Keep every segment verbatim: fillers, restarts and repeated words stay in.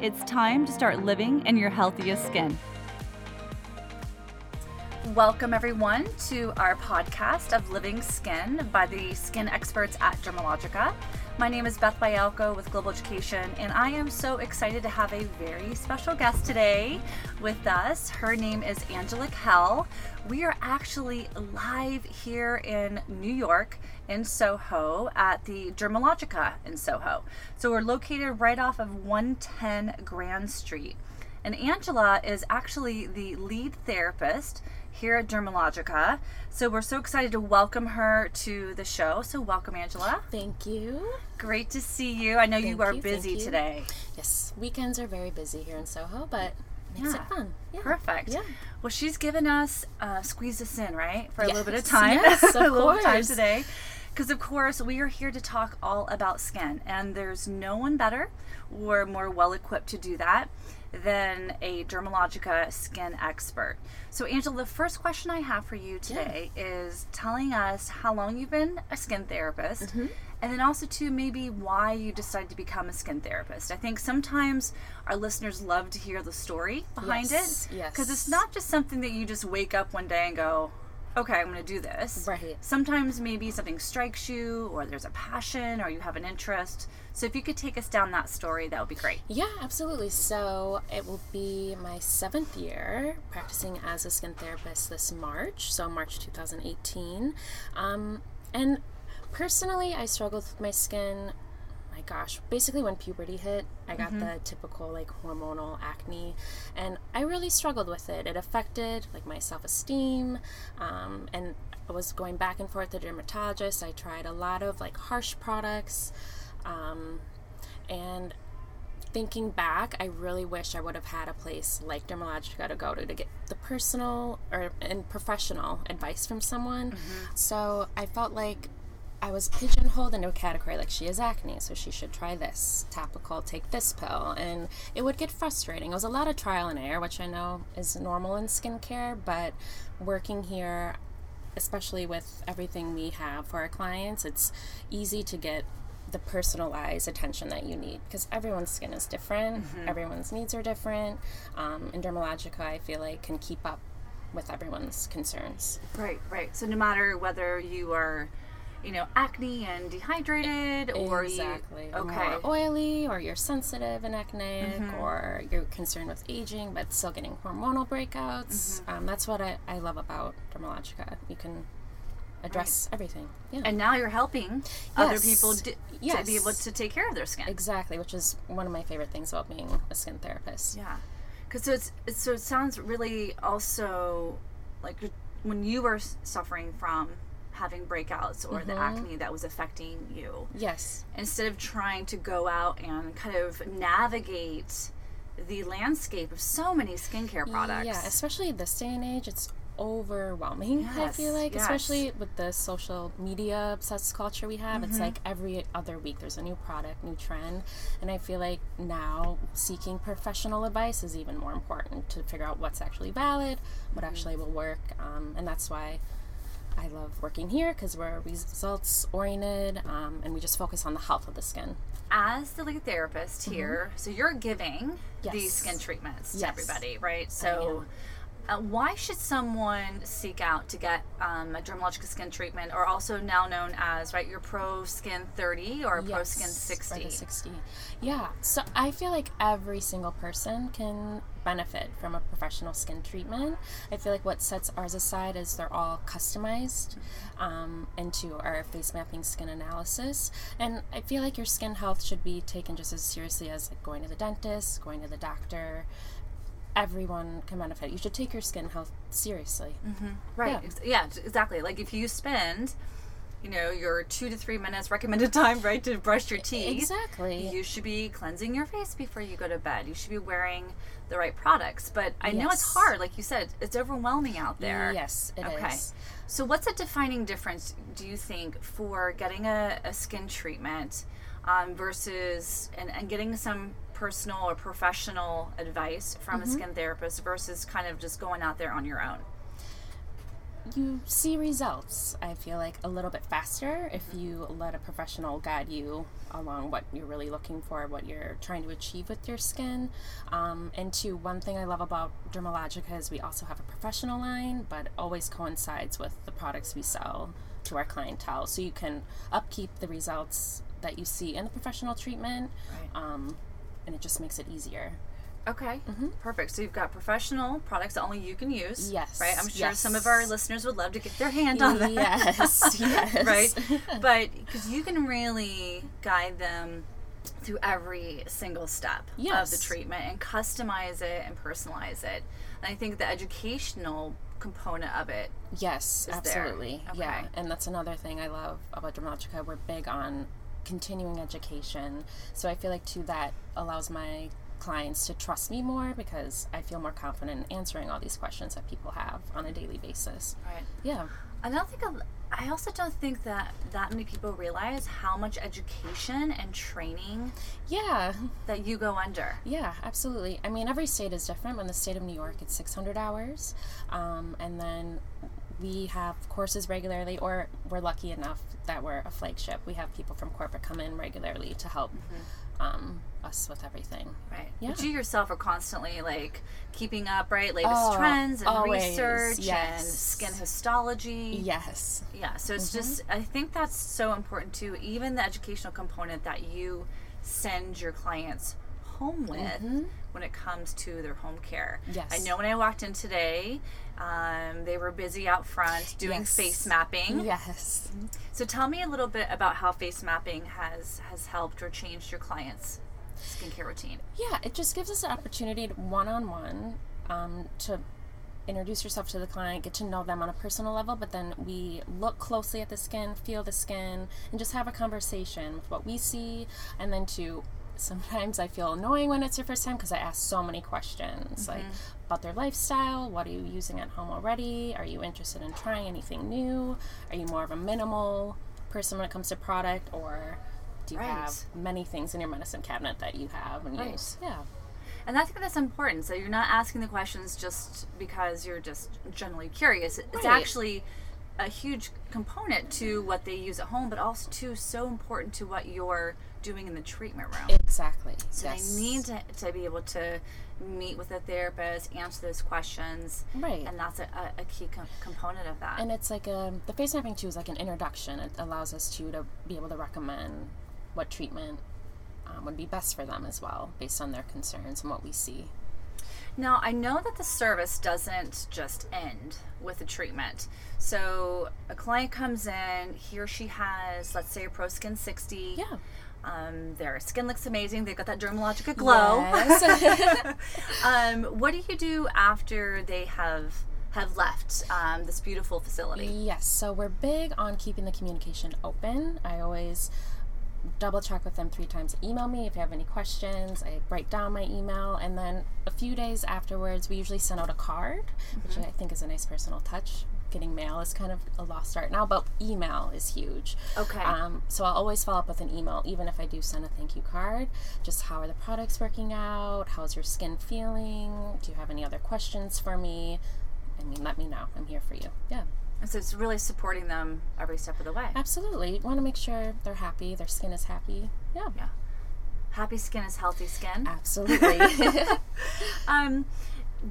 It's time to start living in your healthiest skin. Welcome everyone to our podcast of Living Skin by the skin experts at Dermalogica. My name is Beth Bialko with Global Education, and I am so excited to have a very special guest today with us. Her name is Angela Kell. We are actually live here in New York in Soho at the Dermalogica in Soho. So we're located right off of one ten Grand Street. And Angela is actually the lead therapist here at Dermalogica. So we're so excited to welcome her to the show. So welcome, Angela. Thank you. Great to see you. I know thank you are you, busy today. Yes, weekends are very busy here in Soho, but makes yeah. it fun. Yeah. Perfect. Yeah. Well, she's given us, uh, squeeze us in, right? For yes. a little bit of time. Yes, of a little course. time today. Because of course, we are here to talk all about skin, and there's no one better or more well-equipped to do that than a Dermalogica skin expert. So Angela, the first question I have for you today yeah. is telling us how long you've been a skin therapist, mm-hmm. and then also too maybe why you decided to become a skin therapist. I think sometimes our listeners love to hear the story behind yes. it, because yes. it's not just something that you just wake up one day and go, okay, I'm going to do this. Right. Sometimes maybe something strikes you, or there's a passion, or you have an interest. So if you could take us down that story, that would be great. Yeah, absolutely. So it will be my seventh year practicing as a skin therapist this March, so March twenty eighteen. Um, and personally, I struggled with my skin. My gosh, basically when puberty hit, I got mm-hmm. the typical like hormonal acne, and I really struggled with it. It affected like my self-esteem, um, and I was going back and forth to dermatologists. I tried a lot of like harsh products, um, and thinking back, I really wish I would have had a place like Dermalogica to go to to get the personal or and professional advice from someone. Mm-hmm. So I felt like I was pigeonholed into a category, like she has acne, so she should try this topical, take this pill, and it would get frustrating. It was a lot of trial and error, which I know is normal in skincare, but working here, especially with everything we have for our clients, it's easy to get the personalized attention that you need, because everyone's skin is different, mm-hmm. everyone's needs are different, um, and Dermalogica, I feel like, can keep up with everyone's concerns. Right, right. So no matter whether you are you know, acne and dehydrated, or exactly, you, okay, or oily, or you're sensitive and acneic, mm-hmm. or you're concerned with aging but still getting hormonal breakouts. Mm-hmm. Um, that's what I, I love about Dermalogica. You can address right. everything. Yeah. And now you're helping yes. other people d- yes. to be able to take care of their skin. Exactly, which is one of my favorite things about being a skin therapist. Yeah, because so it's, it's so it sounds really also like when you were suffering from having breakouts or mm-hmm. the acne that was affecting you. Yes. Instead of trying to go out and kind of navigate the landscape of so many skincare products. Yeah, especially this day and age, it's overwhelming, yes. I feel like, yes. especially with the social media obsessed culture we have. Mm-hmm. It's like every other week there's a new product, new trend, and I feel like now seeking professional advice is even more important to figure out what's actually valid, what mm-hmm. actually will work, um, and that's why I love working here, because we're results oriented, um, and we just focus on the health of the skin. As the lead therapist here, mm-hmm. so you're giving yes. these skin treatments yes. to everybody, right? So uh, why should someone seek out to get um, a Dermalogica skin treatment, or also now known as, right, your Pro Skin thirty or yes. Pro Skin sixty? Pro sixty. Yeah, so I feel like every single person can benefit from a professional skin treatment. I feel like what sets ours aside is they're all customized um, into our face mapping skin analysis, and I feel like your skin health should be taken just as seriously as like going to the dentist, going to the doctor. Everyone can benefit. You should take your skin health seriously. Mm-hmm. Right. Yeah. yeah, exactly. Like if you spend you know, your two to three minutes recommended time, right, to brush your teeth. Exactly. You should be cleansing your face before you go to bed. You should be wearing the right products. But I yes. know it's hard. Like you said, it's overwhelming out there. Yes, it okay. is. Okay. So what's a defining difference, do you think, for getting a, a skin treatment um, versus and, and getting some personal or professional advice from mm-hmm. a skin therapist versus kind of just going out there on your own? You see results, I feel like, a little bit faster if you let a professional guide you along what you're really looking for, what you're trying to achieve with your skin. Um, and two, one thing I love about Dermalogica is we also have a professional line, but it always coincides with the products we sell to our clientele. So you can upkeep the results that you see in the professional treatment, right. um, and it just makes it easier. Okay, mm-hmm. perfect. So you've got professional products that only you can use. Yes. Right? I'm sure yes. some of our listeners would love to get their hand on that. Yes, yes. Right? But because you can really guide them through every single step yes. of the treatment and customize it and personalize it. And I think the educational component of it yes, is absolutely. There. Okay. Yeah, and that's another thing I love about Dermalogica. We're big on continuing education. So I feel like, too, that allows my clients to trust me more because I feel more confident in answering all these questions that people have on a daily basis. Right. Yeah. I don't think I'll, I also don't think that that many people realize how much education and training yeah that you go under. Yeah, absolutely. I mean, every state is different. In the state of New York, it's six hundred hours, um, and then we have courses regularly, or we're lucky enough that we're a flagship. We have people from corporate come in regularly to help mm-hmm. um, us with everything. Right. Yeah. But you yourself are constantly, like, keeping up, right? Latest oh, trends and always. research yes. and skin histology. Yes. Yeah. So it's mm-hmm. just, I think that's so important, too. Even the educational component that you send your clients home with mm-hmm. when it comes to their home care. Yes. I know when I walked in today, um, they were busy out front doing yes. face mapping. Yes. So tell me a little bit about how face mapping has, has helped or changed your clients' skincare routine. Yeah, it just gives us an opportunity to one-on-one um, to introduce yourself to the client, get to know them on a personal level, but then we look closely at the skin, feel the skin, and just have a conversation with what we see, and then to sometimes I feel annoying when it's your first time because I ask so many questions, mm-hmm. like about their lifestyle. What are you using at home already? Are you interested in trying anything new? Are you more of a minimal person when it comes to product, or do you right. have many things in your medicine cabinet that you have and right. use? Yeah. And I think that's important. So you're not asking the questions just because you're just generally curious. Right. It's actually a huge component to what they use at home, but also too so important to what you're doing in the treatment room. Exactly. So yes. they need to, to be able to meet with a therapist, answer those questions. Right. And that's a, a key com- component of that. And it's like a, the face mapping too is like an introduction. It allows us to, to be able to recommend what treatment um, would be best for them as well, based on their concerns and what we see. Now, I know that the service doesn't just end with a treatment. So a client comes in, he or she has, let's say, a Pro Skin sixty. Yeah. Um, their skin looks amazing. They've got that Dermalogica glow. Yes. um, what do you do after they have have left um, this beautiful facility? Yes. So we're big on keeping the communication open. I always double check with them three times. Email me if you have any questions. I write down my email, and then a few days afterwards we usually send out a card, mm-hmm. which I think is a nice personal touch. Getting mail is kind of a lost art now, but email is huge. Okay. Um, so I'll always follow up with an email, even if I do send a thank you card. Just how are the products working out? How's your skin feeling? Do you have any other questions for me? I mean, let me know. I'm here for you. Yeah. And so it's really supporting them every step of the way. Absolutely. You want to make sure they're happy, their skin is happy. Yeah. Yeah. Happy skin is healthy skin. Absolutely. um,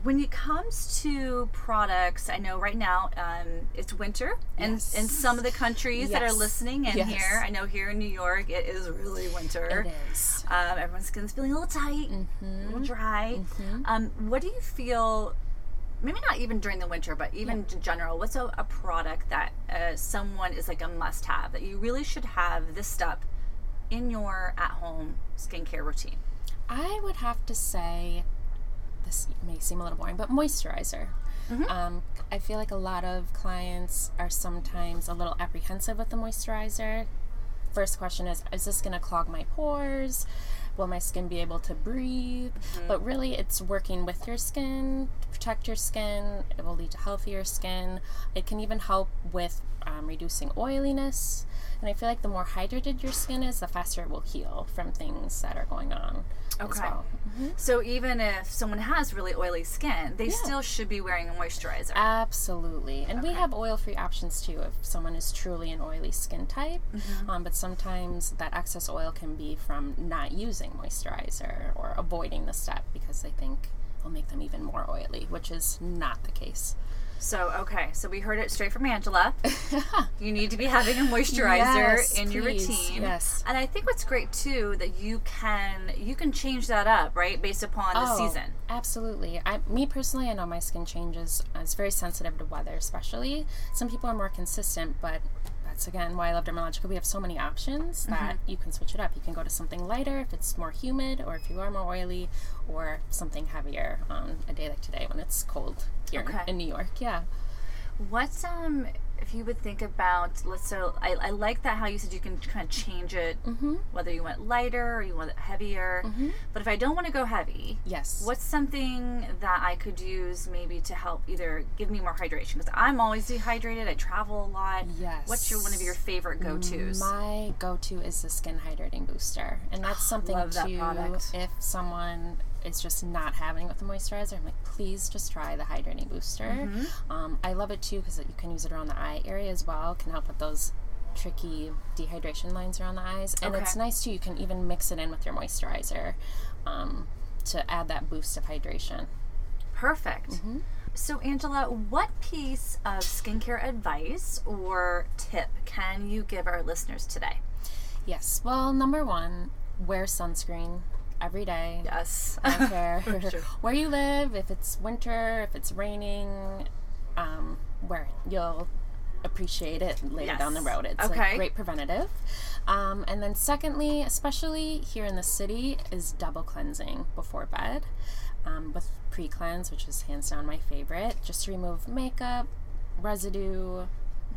when it comes to products, I know right now um, it's winter yes. in, in some of the countries yes. that are listening in yes. here. I know here in New York it is really winter. It is. Um, everyone's skin's feeling a little tight, mm-hmm. a little dry. Mm-hmm. Um, what do you feel... Maybe not even during the winter, but even yeah. in general, what's a, a product that uh, someone is like a must-have, that you really should have this step in your at-home skincare routine? I would have to say this may seem a little boring, but moisturizer. Mm-hmm. Um, I feel like a lot of clients are sometimes a little apprehensive with the moisturizer. First question is, is this going to clog my pores? Will my skin be able to breathe? Mm-hmm. But really, it's working with your skin to protect your skin. It will lead to healthier skin. It can even help with um, reducing oiliness. And I feel like the more hydrated your skin is, the faster it will heal from things that are going on. Okay. Well. Mm-hmm. So even if someone has really oily skin, they yeah. still should be wearing a moisturizer. Absolutely. And okay. we have oil-free options too if someone is truly an oily skin type. Mm-hmm. Um, but sometimes that excess oil can be from not using moisturizer or avoiding the step because they think it'll make them even more oily, which is not the case. So, okay, so we heard it straight from Angela. You need to be having a moisturizer yes, in your please. routine. Yes. And I think what's great, too, that you can you can change that up, right, based upon oh, the season. Absolutely. I, me personally, I know my skin changes. It's very sensitive to weather, especially. Some people are more consistent, but that's, again, why I love Dermalogica. We have so many options that mm-hmm. you can switch it up. You can go to something lighter if it's more humid or if you are more oily or something heavier on a day like today when it's cold. Okay. In New York, yeah. What's, um, if you would think about, let's say, I, I like that how you said you can kind of change it, mm-hmm. whether you want lighter or you want it heavier, mm-hmm. but if I don't want to go heavy, yes. what's something that I could use maybe to help either give me more hydration? Because I'm always dehydrated, I travel a lot. Yes. What's your one of your favorite go-tos? My go-to is the Skin Hydrating Booster, and that's something Love that too, product. If someone... it's just not happening with the moisturizer, I'm like, please just try the Hydrating Booster. Mm-hmm. Um, I love it too because you can use it around the eye area as well. It can help with those tricky dehydration lines around the eyes. And okay. it's nice too, you can even mix it in with your moisturizer um, to add that boost of hydration. Perfect. Mm-hmm. So Angela, what piece of skincare advice or tip can you give our listeners today? Yes, well, number one, wear sunscreen. Every day. Yes. I don't care. Sure. Where you live, if it's winter, if it's raining, um, where you'll appreciate it later yes. down the road. It's okay. like great preventative. Um, and then secondly, especially here in the city, is double cleansing before bed um, with pre-cleanse, which is hands down my favorite, just to remove makeup, residue,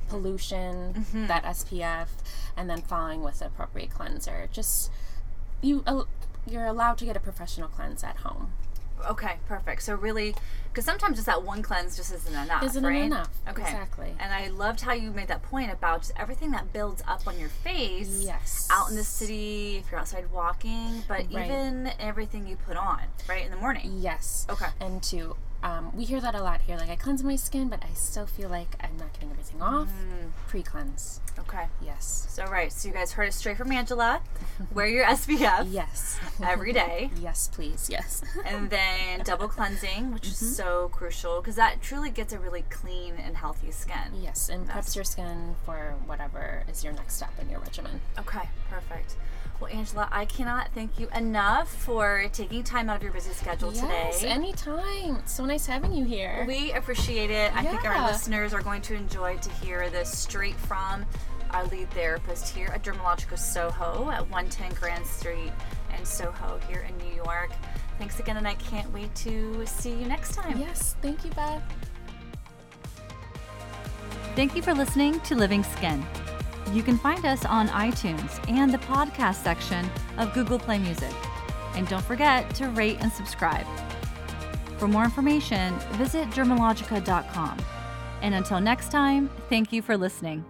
pollution, mm-hmm. that S P F, and then following with the appropriate cleanser. Just, you... Uh, You're allowed to get a professional cleanse at home. Okay, perfect. So really, because sometimes just that one cleanse just isn't enough, isn't right? Isn't enough, okay. exactly. And I loved how you made that point about just everything that builds up on your face. Yes. Out in the city, if you're outside walking, but right. even everything you put on, right, in the morning. Yes. Okay. And to, um, we hear that a lot here, like I cleanse my skin, but I still feel like I'm not getting everything off. Mm. Pre-cleanse. Okay. Yes. So, right, so you guys heard it straight from Angela. Wear your S P F. Yes. Every day. Yes, please. Yes. And then double cleansing, which mm-hmm. is so crucial because that truly gets a really clean and healthy skin. Yes, and preps your skin for whatever is your next step in your regimen. Okay, perfect. Well, Angela, I cannot thank you enough for taking time out of your busy schedule yes, today. Yes, anytime. It's so nice having you here. We appreciate it. I yeah. think our listeners are going to enjoy to hear this straight from our lead therapist here at Dermalogica Soho at one ten Grand Street in Soho here in New York. Thanks again, and I can't wait to see you next time. Yes, thank you, Beth. Thank you for listening to Living Skin. You can find us on iTunes and the podcast section of Google Play Music. And don't forget to rate and subscribe. For more information, visit dermalogica dot com. And until next time, thank you for listening.